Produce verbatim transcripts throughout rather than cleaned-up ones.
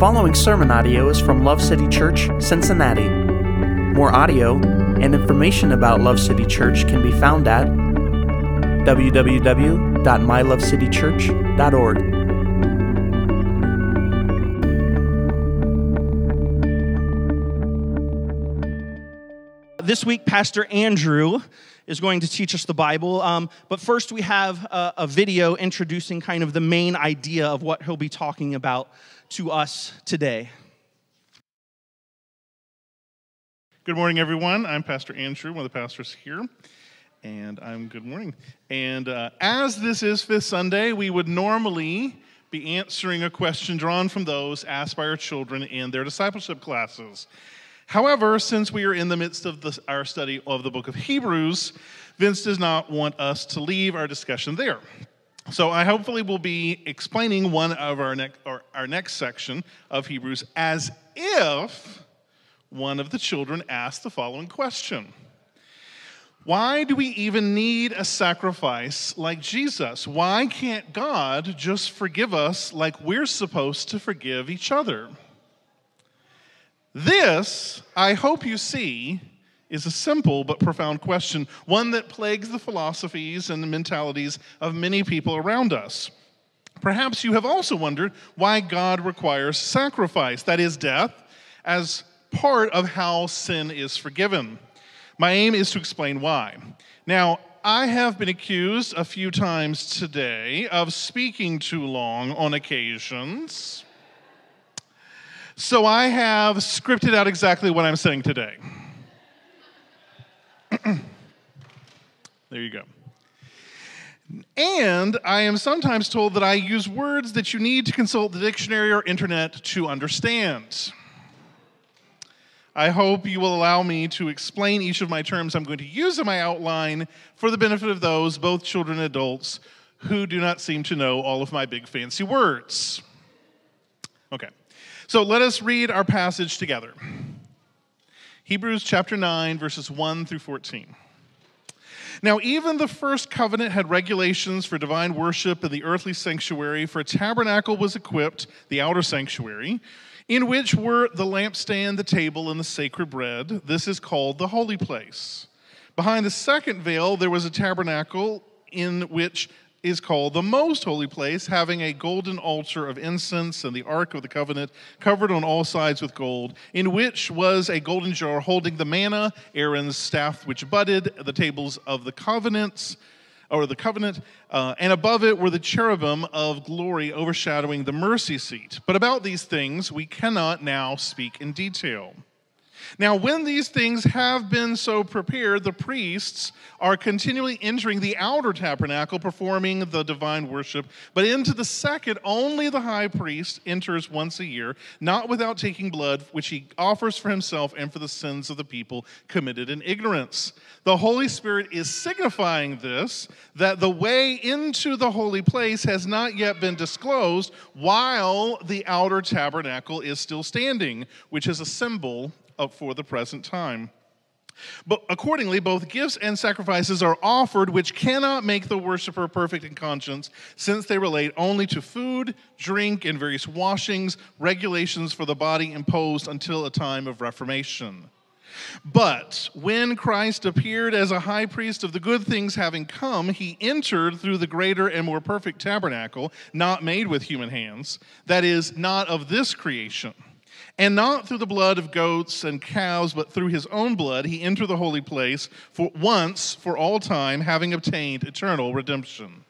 following sermon audio is from Love City Church, Cincinnati. More audio and information about Love City Church can be found at w w w dot my love city church dot org. This week, Pastor Andrew is going to teach us the Bible, um, but first we have a, a video introducing kind of the main idea of what he'll be talking about to us today. Good morning, everyone. I'm Pastor Andrew, one of the pastors here, and I'm good morning. And uh, as this is Fifth Sunday, we would normally be answering a question drawn from those asked by our children in their discipleship classes. However, since we are in the midst of the, our study of the Book of Hebrews, Vince does not want us to leave our discussion there. So I hopefully will be explaining one of our, ne- or our next section of Hebrews as if one of the children asked the following question. Why do we even need a sacrifice like Jesus? Why can't God just forgive us like we're supposed to forgive each other? This, I hope you see, is a simple but profound question, one that plagues the philosophies and the mentalities of many people around us. Perhaps you have also wondered why God requires sacrifice, that is death, as part of how sin is forgiven. My aim is to explain why. Now, I have been accused a few times today of speaking too long on occasions. So I have scripted out exactly what I'm saying today. There you go. And I am sometimes told that I use words that you need to consult the dictionary or internet to understand. I hope you will allow me to explain each of my terms I'm going to use in my outline for the benefit of those, both children and adults, who do not seem to know all of my big fancy words. Okay. So let us read our passage together. Hebrews chapter nine, verses one through fourteen. Now, even the first covenant had regulations for divine worship in the earthly sanctuary, for a tabernacle was equipped, the outer sanctuary, in which were the lampstand, the table, and the sacred bread. This is called the holy place. Behind the second veil, there was a tabernacle in which is called the most holy place, having a golden altar of incense and the Ark of the Covenant covered on all sides with gold, in which was a golden jar holding the manna, Aaron's staff which budded, the tables of the covenants, or the covenant, uh, and above it were the cherubim of glory overshadowing the mercy seat. But about these things we cannot now speak in detail. Now, when these things have been so prepared, the priests are continually entering the outer tabernacle, performing the divine worship. But into the second, only the high priest enters once a year, not without taking blood, which he offers for himself and for the sins of the people committed in ignorance. The Holy Spirit is signifying this, that the way into the holy place has not yet been disclosed, while the outer tabernacle is still standing, which is a symbol up for the present time. But accordingly, both gifts and sacrifices are offered, which cannot make the worshiper perfect in conscience, since they relate only to food, drink, and various washings, regulations for the body imposed until a time of reformation. But when Christ appeared as a high priest of the good things having come, he entered through the greater and more perfect tabernacle, not made with human hands, that is, not of this creation. And not through the blood of goats and calves, but through his own blood, he entered the holy place for once for all time, having obtained eternal redemption.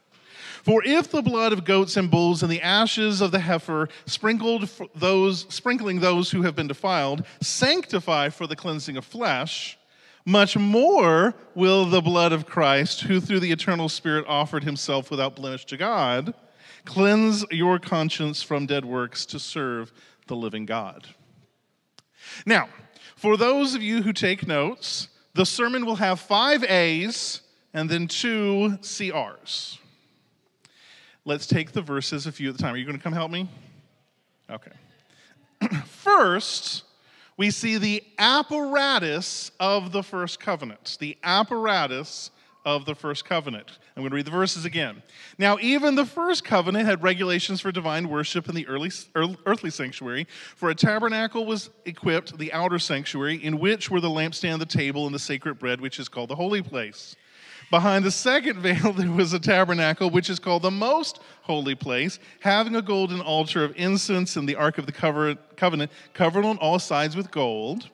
For if the blood of goats and bulls and the ashes of the heifer, sprinkled for those, sprinkling those who have been defiled, sanctify for the cleansing of flesh, much more will the blood of Christ, who through the eternal Spirit offered himself without blemish to God, cleanse your conscience from dead works to serve the living God. Now, for those of you who take notes, the sermon will have five A's and then two C R's. Let's take the verses a few at a time. Are you going to come help me? Okay. First, we see the apparatus of the first covenant. The apparatus of the first covenant. I'm going to read the verses again. Now, even the first covenant had regulations for divine worship in the early, earthly sanctuary, for a tabernacle was equipped, the outer sanctuary, in which were the lampstand, the table, and the sacred bread, which is called the holy place. Behind the second veil there was a tabernacle, which is called the most holy place, having a golden altar of incense and the ark of the covenant, covered on all sides with gold,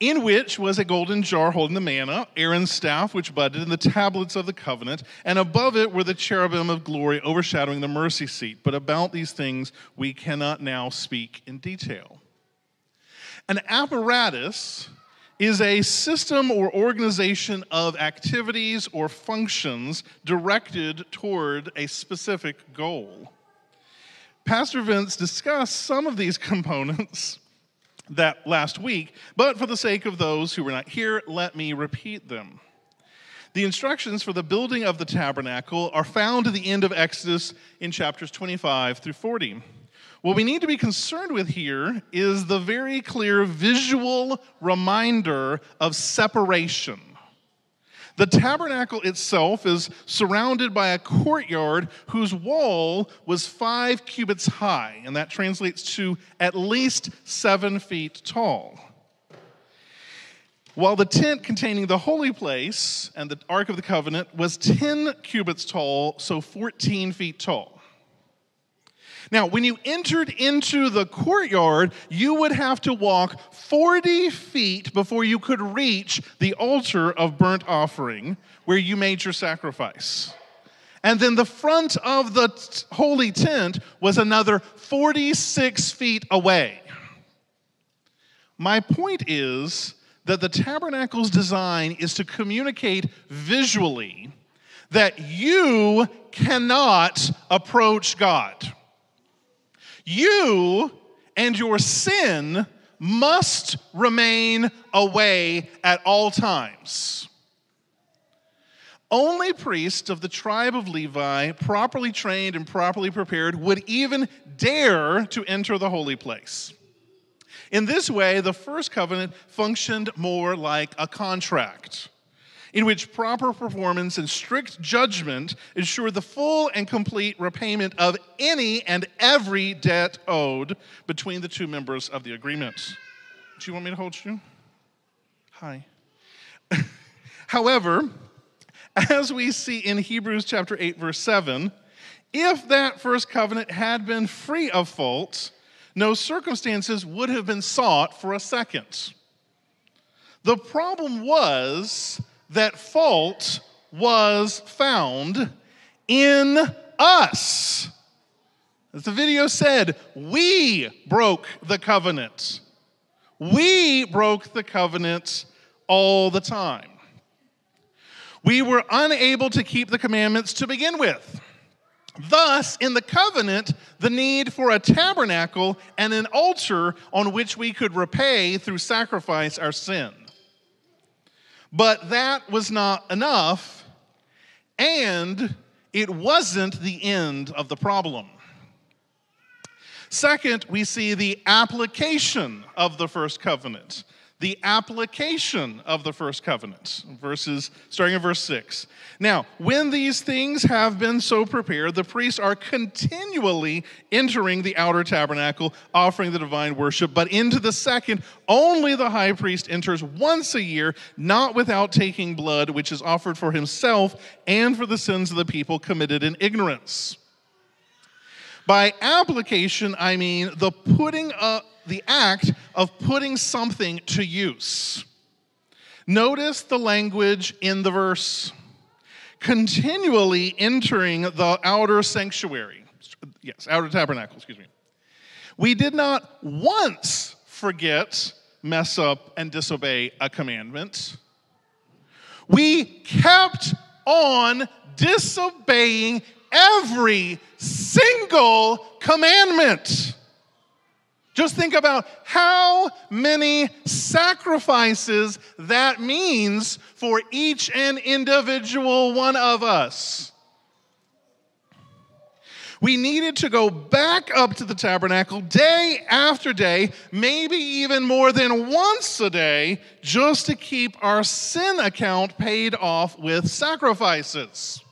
in which was a golden jar holding the manna, Aaron's staff which budded, and the tablets of the covenant, and above it were the cherubim of glory overshadowing the mercy seat. But about these things we cannot now speak in detail. An apparatus is a system or organization of activities or functions directed toward a specific goal. Pastor Vince discussed some of these components that last week, but for the sake of those who were not here, let me repeat them. The instructions for the building of the tabernacle are found at the end of Exodus in chapters twenty-five through forty. What we need to be concerned with here is the very clear visual reminder of separation. The tabernacle itself is surrounded by a courtyard whose wall was five cubits high, and that translates to at least seven feet tall. While the tent containing the holy place and the Ark of the Covenant was ten cubits tall, so fourteen feet tall. Now, when you entered into the courtyard, you would have to walk forty feet before you could reach the altar of burnt offering where you made your sacrifice. And then the front of the t- holy tent was another forty-six feet away. My point is that the tabernacle's design is to communicate visually that you cannot approach God. You and your sin must remain away at all times. Only priests of the tribe of Levi, properly trained and properly prepared, would even dare to enter the holy place. In this way, the first covenant functioned more like a contract, in which proper performance and strict judgment ensured the full and complete repayment of any and every debt owed between the two members of the agreement. Do you want me to hold you? Hi. However, as we see in Hebrews chapter eight, verse seven, if that first covenant had been free of fault, no circumstances would have been sought for a second. The problem was that fault was found in us. As the video said, we broke the covenant. We broke the covenant all the time. We were unable to keep the commandments to begin with. Thus, in the covenant, the need for a tabernacle and an altar on which we could repay through sacrifice our sin. But that was not enough, and it wasn't the end of the problem. Second, we see the application of the first covenant. The application of the first covenant, verses, starting in verse six. Now, when these things have been so prepared, the priests are continually entering the outer tabernacle, offering the divine worship. But into the second, only the high priest enters once a year, not without taking blood, which is offered for himself and for the sins of the people committed in ignorance. By application, I mean the putting up, the act of putting something to use. Notice the language in the verse. Continually entering the outer sanctuary. Yes, outer tabernacle, excuse me. We did not once forget, mess up, and disobey a commandment. We kept on disobeying every single commandment. Just think about how many sacrifices that means for each and individual one of us. We needed to go back up to the tabernacle day after day, maybe even more than once a day, just to keep our sin account paid off with sacrifices.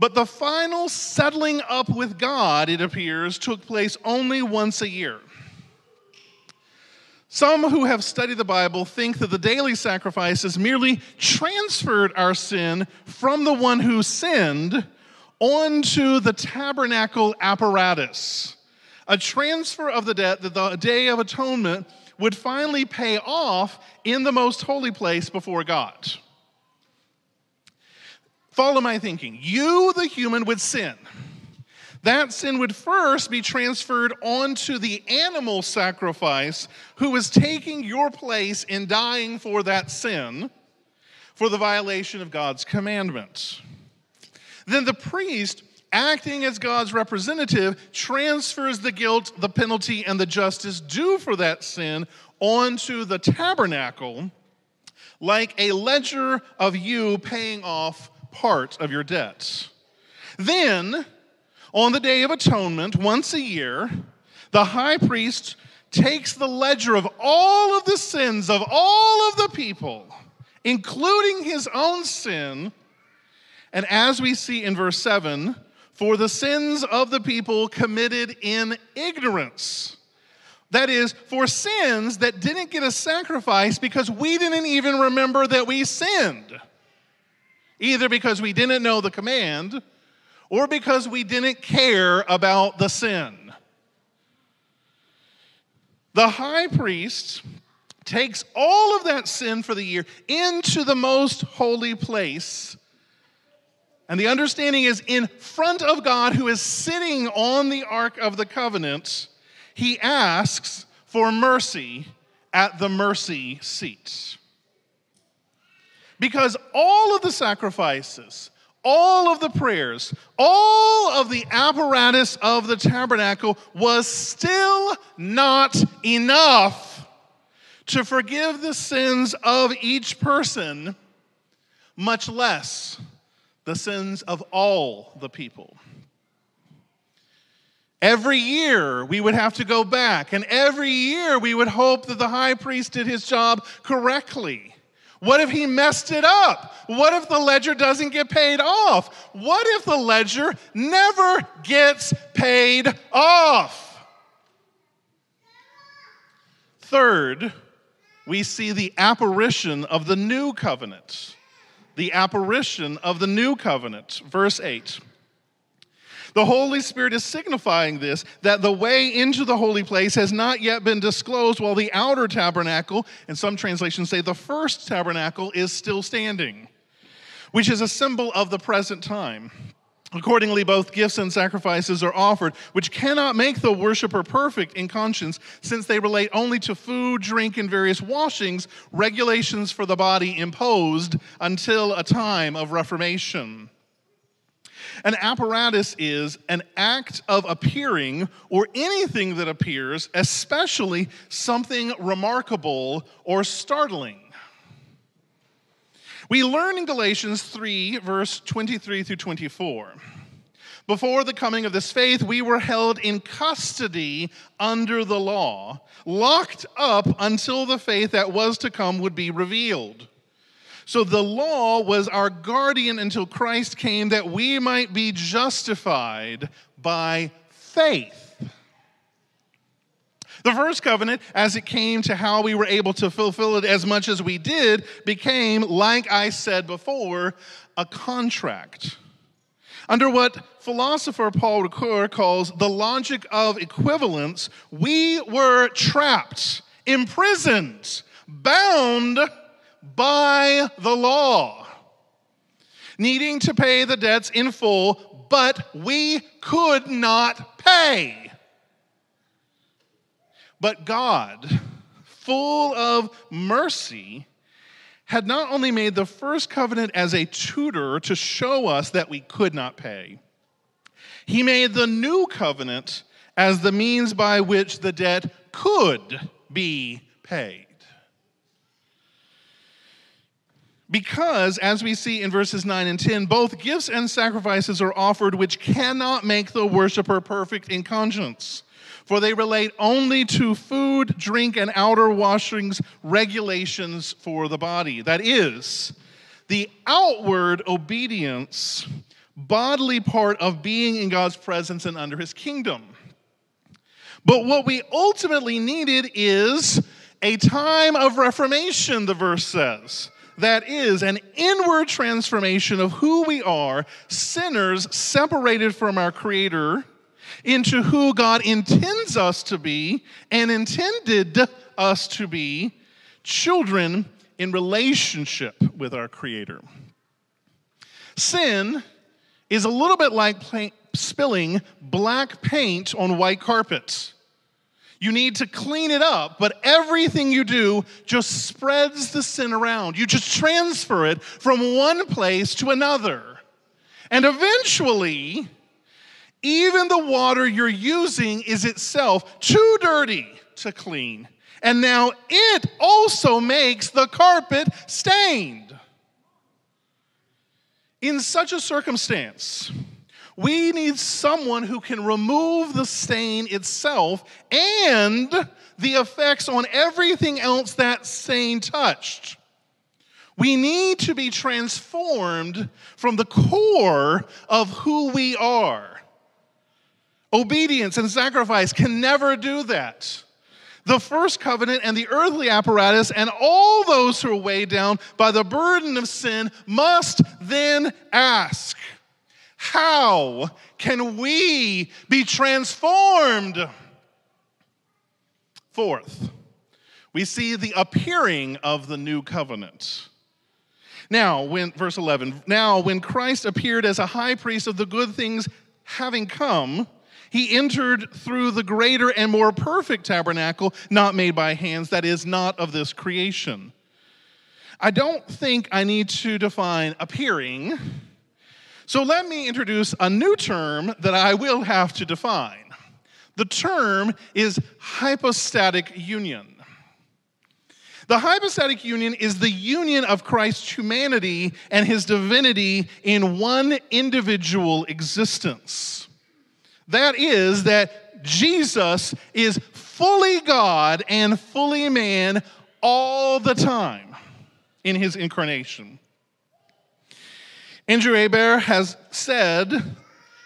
But the final settling up with God, it appears, took place only once a year. Some who have studied the Bible think that the daily sacrifices merely transferred our sin from the one who sinned onto the tabernacle apparatus, a transfer of the debt that the Day of Atonement would finally pay off in the most holy place before God. Follow my thinking. You, the human, would sin. That sin would first be transferred onto the animal sacrifice who was taking your place in dying for that sin, for the violation of God's commandment. Then the priest, acting as God's representative, transfers the guilt, the penalty, and the justice due for that sin onto the tabernacle, like a ledger of you paying off part of your debt. Then, on the Day of Atonement, once a year, the high priest takes the ledger of all of the sins of all of the people, including his own sin, and as we see in verse seven, for the sins of the people committed in ignorance. That is, for sins that didn't get a sacrifice because we didn't even remember that we sinned, either because we didn't know the command or because we didn't care about the sin. The high priest takes all of that sin for the year into the most holy place. And the understanding is, in front of God, who is sitting on the Ark of the Covenant, he asks for mercy at the mercy seat. Because all of the sacrifices, all of the prayers, all of the apparatus of the tabernacle was still not enough to forgive the sins of each person, much less the sins of all the people. Every year we would have to go back, and every year we would hope that the high priest did his job correctly. What if he messed it up? What if the ledger doesn't get paid off? What if the ledger never gets paid off? Third, we see the apparition of the new covenant. The apparition of the new covenant, verse eight. The Holy Spirit is signifying this, that the way into the holy place has not yet been disclosed while the outer tabernacle, and some translations say the first tabernacle, is still standing, which is a symbol of the present time. Accordingly, both gifts and sacrifices are offered, which cannot make the worshiper perfect in conscience, since they relate only to food, drink, and various washings, regulations for the body imposed until a time of reformation. An apparatus is an act of appearing, or anything that appears, especially something remarkable or startling. We learn in Galatians three, verse twenty-three through twenty-four, before the coming of this faith, we were held in custody under the law, locked up until the faith that was to come would be revealed. So the law was our guardian until Christ came, that we might be justified by faith. The first covenant, as it came to how we were able to fulfill it as much as we did, became, like I said before, a contract. Under what philosopher Paul Ricoeur calls the logic of equivalence, we were trapped, imprisoned, bound by the law, needing to pay the debts in full, but we could not pay. But God, full of mercy, had not only made the first covenant as a tutor to show us that we could not pay, he made the new covenant as the means by which the debt could be paid. Because, as we see in verses nine and ten, both gifts and sacrifices are offered which cannot make the worshiper perfect in conscience, for they relate only to food, drink, and outer washings, regulations for the body. That is, the outward obedience, bodily part of being in God's presence and under his kingdom. But what we ultimately needed is a time of reformation, the verse says. That is, an inward transformation of who we are, sinners separated from our Creator, into who God intends us to be and intended us to be, children in relationship with our Creator. Sin is a little bit like pla- spilling black paint on white carpets. You need to clean it up, but everything you do just spreads the sin around. You just transfer it from one place to another. And eventually, even the water you're using is itself too dirty to clean. And now it also makes the carpet stained. In such a circumstance, we need someone who can remove the stain itself and the effects on everything else that stain touched. We need to be transformed from the core of who we are. Obedience and sacrifice can never do that. The first covenant and the earthly apparatus and all those who are weighed down by the burden of sin must then ask, how can we be transformed? Fourth, we see the appearing of the new covenant. Now, when, verse eleven, now when Christ appeared as a high priest of the good things having come, he entered through the greater and more perfect tabernacle, not made by hands, that is, not of this creation. I don't think I need to define appearing. So let me introduce a new term that I will have to define. The term is hypostatic union. The hypostatic union is the union of Christ's humanity and his divinity in one individual existence. That is, that Jesus is fully God and fully man all the time in his incarnation. Andrew Hebert has said,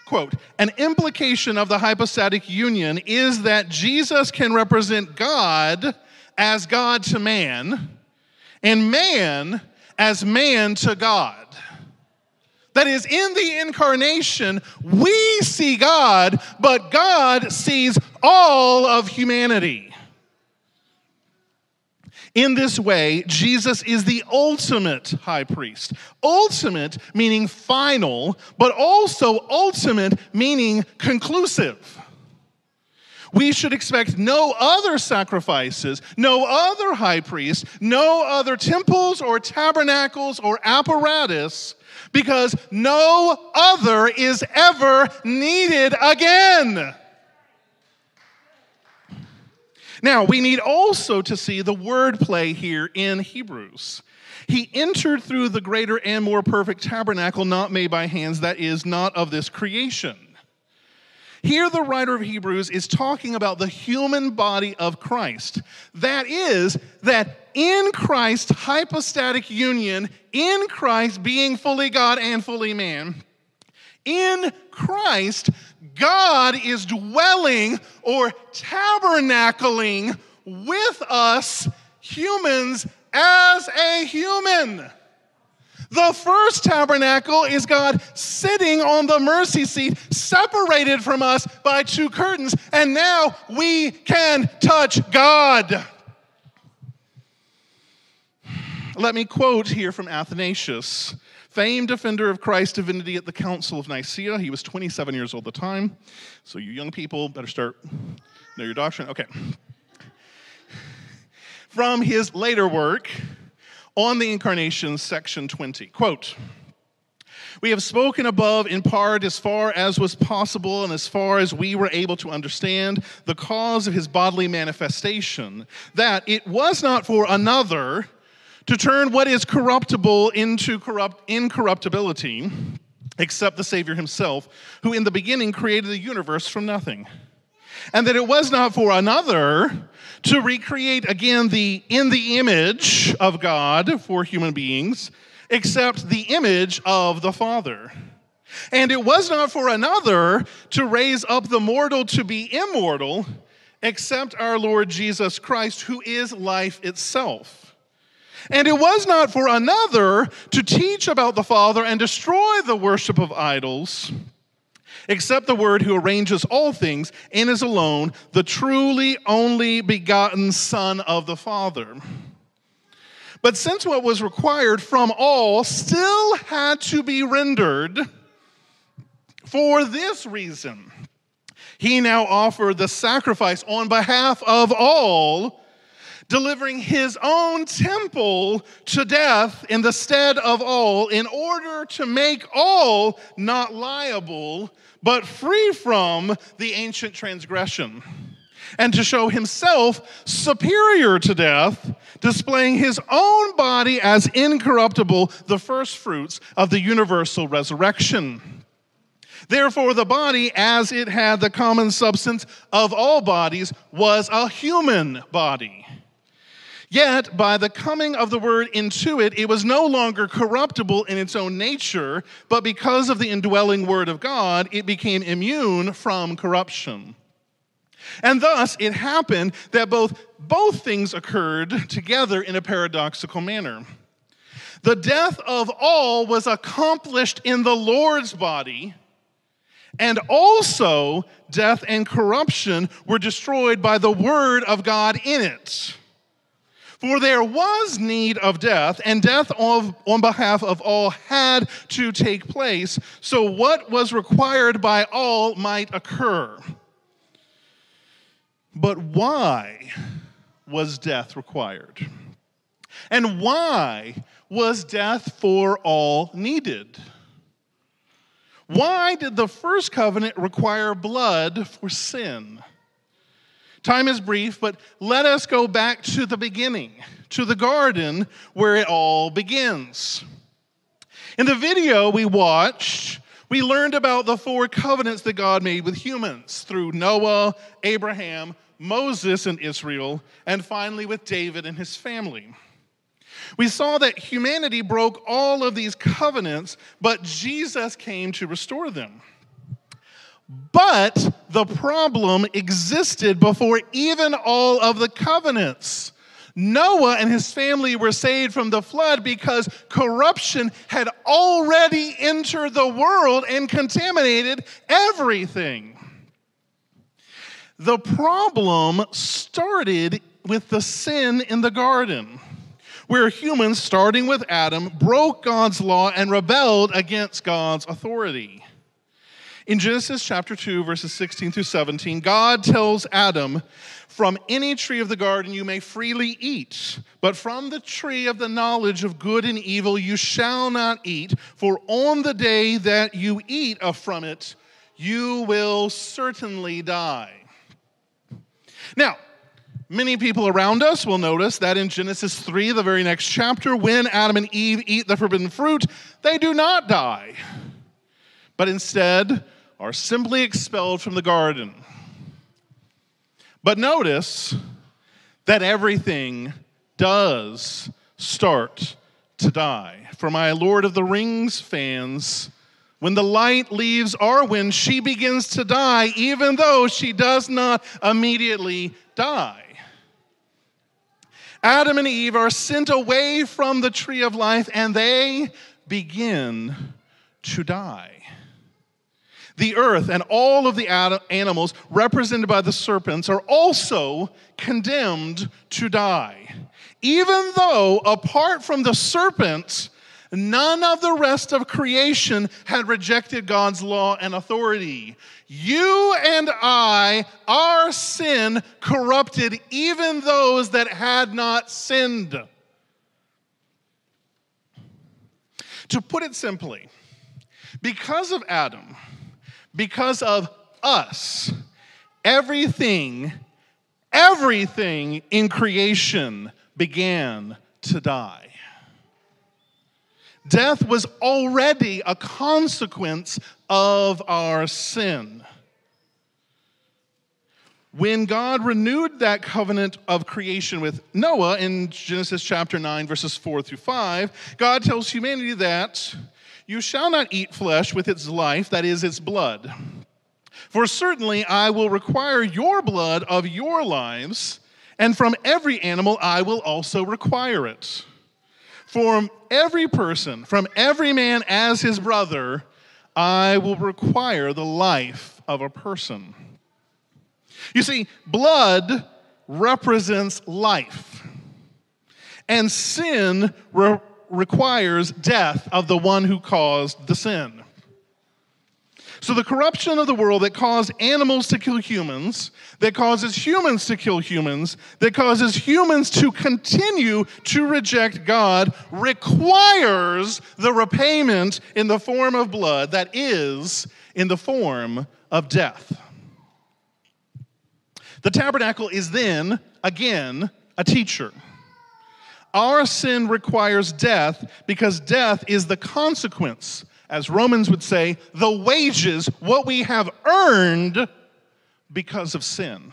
quote, an implication of the hypostatic union is that Jesus can represent God as God to man and man as man to God. That is, in the incarnation, we see God, but God sees all of humanity. In this way, Jesus is the ultimate high priest. Ultimate meaning final, but also ultimate meaning conclusive. We should expect no other sacrifices, no other high priest, no other temples or tabernacles or apparatus, because no other is ever needed again. Now, we need also to see the wordplay here in Hebrews. He entered through the greater and more perfect tabernacle, not made by hands, that is, not of this creation. Here, the writer of Hebrews is talking about the human body of Christ. That is, that in Christ, hypostatic union, in Christ being fully God and fully man, in Christ, God is dwelling or tabernacling with us humans as a human. The first tabernacle is God sitting on the mercy seat, separated from us by two curtains, and now we can touch God. Let me quote here from Athanasius, famed defender of Christ's divinity at the Council of Nicaea. He was twenty-seven years old at the time. So you young people better start, know your doctrine. Okay. From his later work on the Incarnation, section twenty, quote, we have spoken above in part as far as was possible and as far as we were able to understand the cause of his bodily manifestation, that it was not for another to turn what is corruptible into corrupt incorruptibility, except the Savior himself, who in the beginning created the universe from nothing. And that it was not for another to recreate again the in the image of God for human beings, except the image of the Father. And it was not for another to raise up the mortal to be immortal, except our Lord Jesus Christ, who is life itself. And it was not for another to teach about the Father and destroy the worship of idols, except the Word who arranges all things and is alone the truly only begotten Son of the Father. But since what was required from all still had to be rendered, for this reason, he now offered the sacrifice on behalf of all, delivering his own temple to death in the stead of all, in order to make all not liable, but free from the ancient transgression, and to show himself superior to death, displaying his own body as incorruptible, the first fruits of the universal resurrection. Therefore, the body, as it had the common substance of all bodies, was a human body. Yet, by the coming of the word into it, it was no longer corruptible in its own nature, but because of the indwelling word of God, it became immune from corruption. And thus, it happened that both, both things occurred together in a paradoxical manner. The death of all was accomplished in the Lord's body, and also death and corruption were destroyed by the word of God in it. For there was need of death, and death of, on behalf of all had to take place, so what was required by all might occur. But why was death required? And why was death for all needed? Why did the first covenant require blood for sin? Time is brief, but let us go back to the beginning, to the garden where it all begins. In the video we watched, we learned about the four covenants that God made with humans through Noah, Abraham, Moses, and Israel, and finally with David and his family. We saw that humanity broke all of these covenants, but Jesus came to restore them. But the problem existed before even all of the covenants. Noah and his family were saved from the flood because corruption had already entered the world and contaminated everything. The problem started with the sin in the garden, where humans, starting with Adam, broke God's law and rebelled against God's authority. In Genesis chapter two, verses sixteen through seventeen, God tells Adam, "From any tree of the garden you may freely eat, but from the tree of the knowledge of good and evil you shall not eat, for on the day that you eat from it, you will certainly die." Now, many people around us will notice that in Genesis three, the very next chapter, when Adam and Eve eat the forbidden fruit, they do not die, but instead are simply expelled from the garden. But notice that everything does start to die. For my Lord of the Rings fans, when the light leaves Arwen, she begins to die, even though she does not immediately die. Adam and Eve are sent away from the tree of life, and they begin to die. The earth and all of the animals represented by the serpents are also condemned to die, even though, apart from the serpent, none of the rest of creation had rejected God's law and authority. You and I, our sin corrupted even those that had not sinned. To put it simply, because of Adam, because of us, everything, everything in creation began to die. Death was already a consequence of our sin. When God renewed that covenant of creation with Noah in Genesis chapter nine, verses four through five, God tells humanity that you shall not eat flesh with its life, that is, its blood. For certainly I will require your blood of your lives, and from every animal I will also require it. From every person, from every man as his brother, I will require the life of a person. You see, blood represents life, and sin re- requires death of the one who caused the sin. So the corruption of the world that caused animals to kill humans, that causes humans to kill humans, that causes humans to continue to reject God, requires the repayment in the form of blood, that is, in the form of death. The tabernacle is then, again, a teacher. Our sin requires death because death is the consequence, as Romans would say, the wages, what we have earned because of sin.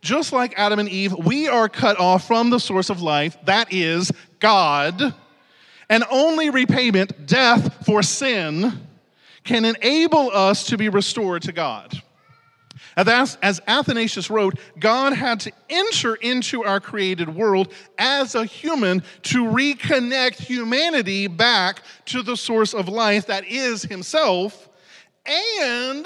Just like Adam and Eve, we are cut off from the source of life, that is, God, and only repayment, death for sin, can enable us to be restored to God. As Athanasius wrote, God had to enter into our created world as a human to reconnect humanity back to the source of life that is himself, and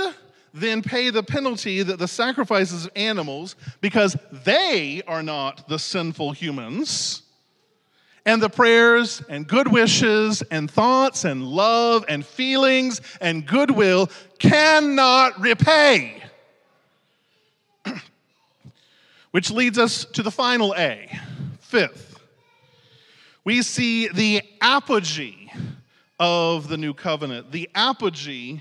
then pay the penalty that the sacrifices of animals, because they are not the sinful humans, and the prayers and good wishes and thoughts and love and feelings and goodwill cannot repay. Which leads us to the final A, fifth. We see the apogee of the new covenant, the apogee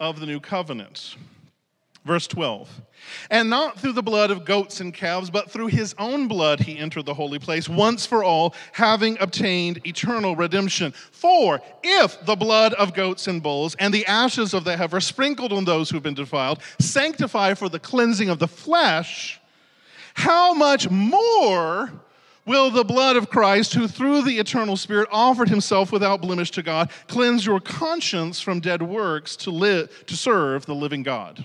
of the new covenant. Verse twelve, and not through the blood of goats and calves, but through his own blood he entered the holy place once for all, having obtained eternal redemption. For if the blood of goats and bulls and the ashes of the heifer sprinkled on those who've been defiled sanctify for the cleansing of the flesh, how much more will the blood of Christ, who through the eternal Spirit offered himself without blemish to God, cleanse your conscience from dead works to live, to serve the living God?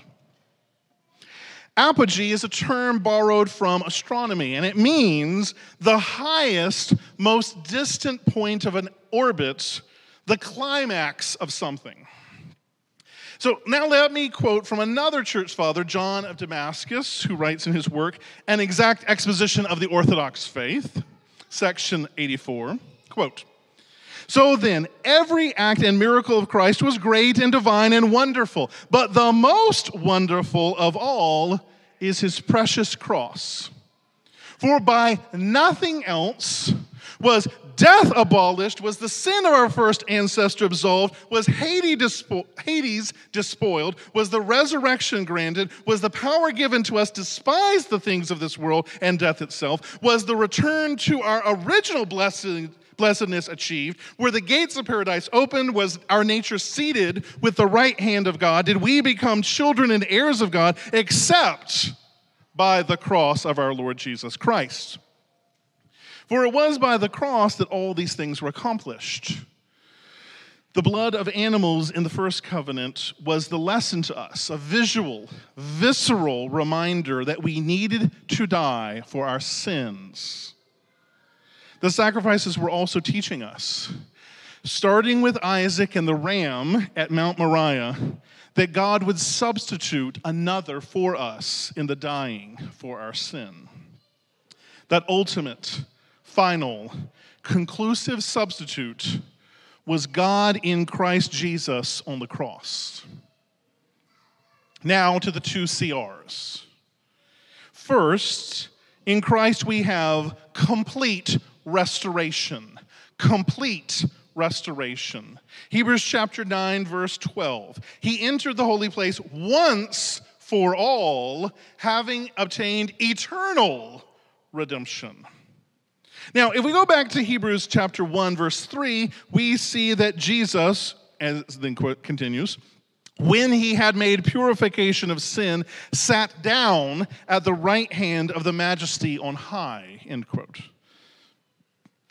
Apogee is a term borrowed from astronomy, and it means the highest, most distant point of an orbit, the climax of something. So now let me quote from another church father, John of Damascus, who writes in his work, An Exact Exposition of the Orthodox Faith, section eighty-four, quote, so then, every act and miracle of Christ was great and divine and wonderful, but the most wonderful of all is his precious cross. For by nothing else was death abolished, was the sin of our first ancestor absolved, was Hades despoiled, was the resurrection granted, was the power given to us to despise the things of this world and death itself, was the return to our original blessing, blessedness achieved, were the gates of paradise opened, was our nature seated with the right hand of God, did we become children and heirs of God, except by the cross of our Lord Jesus Christ. For it was by the cross that all these things were accomplished. The blood of animals in the first covenant was the lesson to us, a visual, visceral reminder that we needed to die for our sins. The sacrifices were also teaching us, starting with Isaac and the ram at Mount Moriah, that God would substitute another for us in the dying for our sin. That ultimate, final, conclusive substitute was God in Christ Jesus on the cross. Now to the two C Rs. First, in Christ we have complete restoration. Complete restoration. Hebrews chapter nine, verse twelve. He entered the holy place once for all, having obtained eternal redemption. Now, if we go back to Hebrews chapter one, verse three, we see that Jesus, as then continues, when he had made purification of sin, sat down at the right hand of the majesty on high, end quote.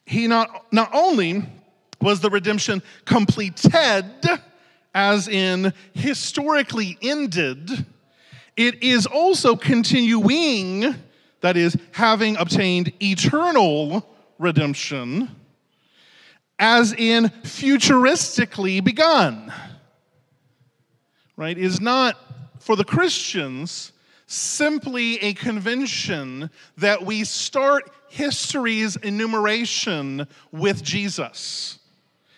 He not, not only was the redemption completed, as in historically ended, it is also continuing, that is, having obtained eternal redemption, as in futuristically begun. Right? Is not, for the Christians, simply a convention that we start history's enumeration with Jesus.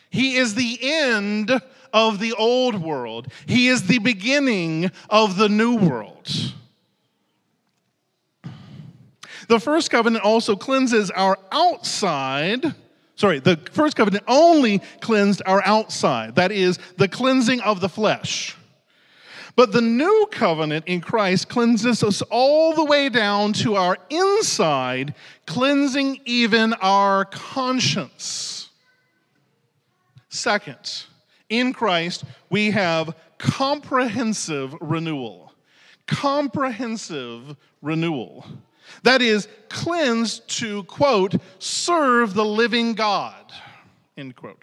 He is the end of the old world. He is the beginning of the new world. The first covenant also cleanses our outside. Sorry, the first covenant only cleansed our outside. That is, the cleansing of the flesh. But the new covenant in Christ cleanses us all the way down to our inside, cleansing even our conscience. Second, in Christ, we have comprehensive renewal. Comprehensive renewal. That is, cleansed to, quote, serve the living God, end quote.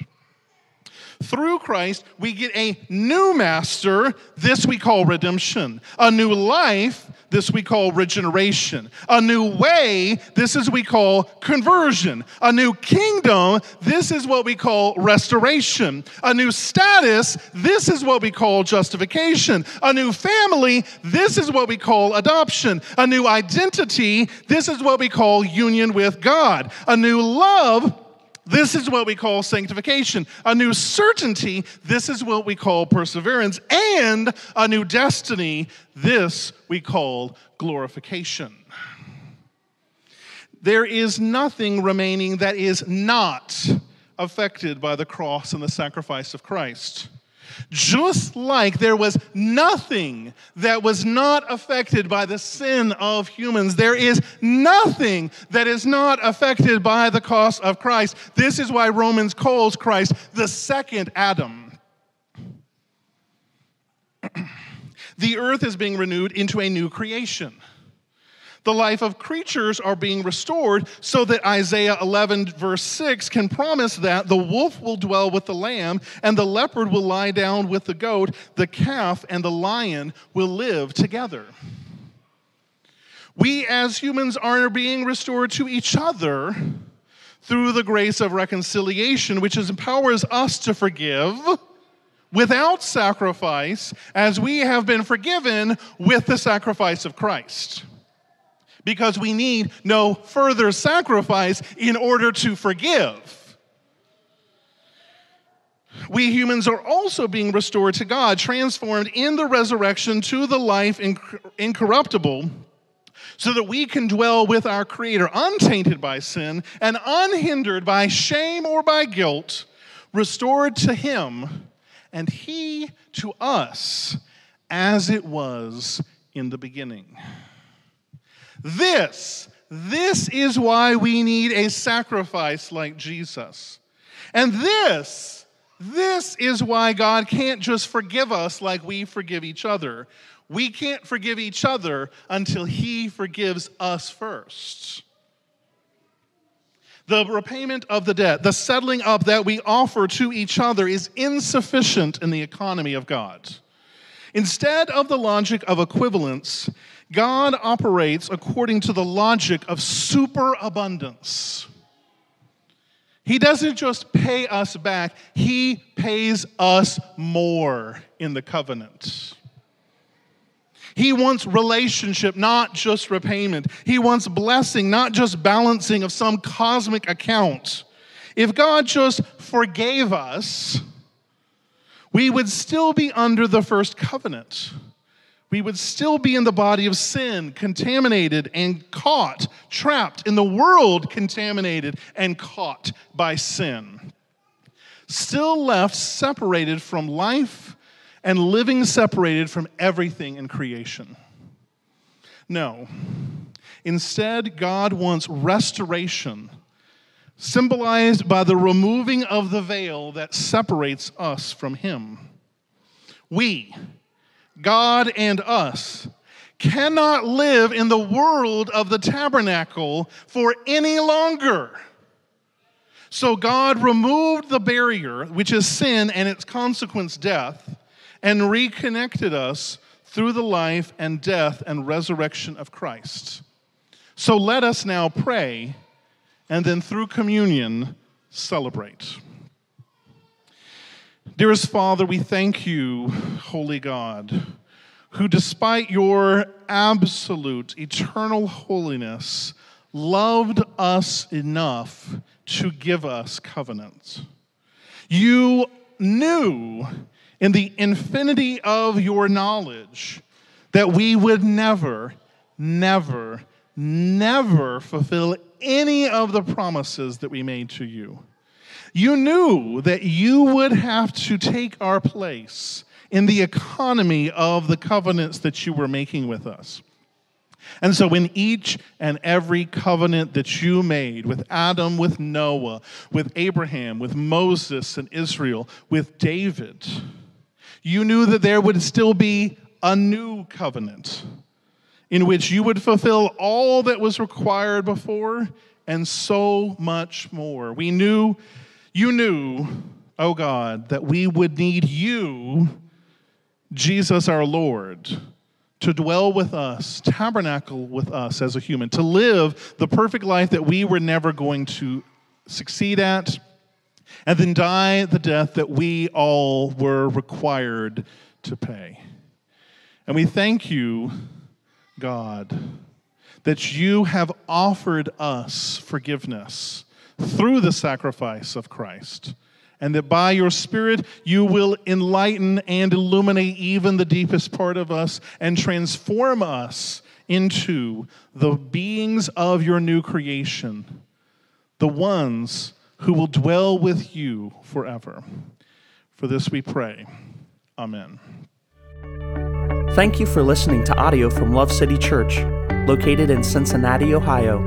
Through Christ, we get a new master, this we call redemption. A new life, this we call regeneration. A new way, this is we call conversion. A new kingdom, this is what we call restoration. A new status, this is what we call justification. A new family, this is what we call adoption. A new identity, this is what we call union with God. A new love, this is what we call sanctification. A new certainty, this is what we call perseverance. And a new destiny, this we call glorification. There is nothing remaining that is not affected by the cross and the sacrifice of Christ. Just like there was nothing that was not affected by the sin of humans, there is nothing that is not affected by the cost of Christ. This is why Romans calls Christ the second Adam. The earth is being renewed into a new creation. The life of creatures are being restored so that Isaiah eleven verse six can promise that the wolf will dwell with the lamb and the leopard will lie down with the goat, the calf and the lion will live together. We as humans are being restored to each other through the grace of reconciliation, which empowers us to forgive without sacrifice as we have been forgiven with the sacrifice of Christ. Because we need no further sacrifice in order to forgive. We humans are also being restored to God, transformed in the resurrection to the life incorruptible, so that we can dwell with our Creator, untainted by sin and unhindered by shame or by guilt, restored to Him and He to us as it was in the beginning. This, this is why we need a sacrifice like Jesus. And this, this is why God can't just forgive us like we forgive each other. We can't forgive each other until He forgives us first. The repayment of the debt, the settling up that we offer to each other is insufficient in the economy of God. Instead of the logic of equivalence, God operates according to the logic of superabundance. He doesn't just pay us back, He pays us more in the covenant. He wants relationship, not just repayment. He wants blessing, not just balancing of some cosmic account. If God just forgave us, we would still be under the first covenant. We would still be in the body of sin, contaminated and caught, trapped in the world, contaminated and caught by sin. Still left separated from life and living separated from everything in creation. No. Instead, God wants restoration symbolized by the removing of the veil that separates us from him. We, God and us, cannot live in the world of the tabernacle for any longer. So God removed the barrier, which is sin and its consequence, death, and reconnected us through the life and death and resurrection of Christ. So let us now pray, and then through communion, celebrate. Dearest Father, we thank you, Holy God, who despite your absolute eternal holiness, loved us enough to give us covenants. You knew in the infinity of your knowledge that we would never, never, never fulfill any of the promises that we made to you. You knew that you would have to take our place in the economy of the covenants that you were making with us. And so in each and every covenant that you made with Adam, with Noah, with Abraham, with Moses and Israel, with David, you knew that there would still be a new covenant in which you would fulfill all that was required before and so much more. We knew, you knew, oh God, that we would need you, Jesus our Lord, to dwell with us, tabernacle with us as a human, to live the perfect life that we were never going to succeed at, and then die the death that we all were required to pay. And we thank you, God, that you have offered us forgiveness through the sacrifice of Christ, and that by your Spirit you will enlighten and illuminate even the deepest part of us and transform us into the beings of your new creation, the ones who will dwell with you forever. For this we pray. Amen. Thank you for listening to audio from Love City Church, located in Cincinnati, Ohio.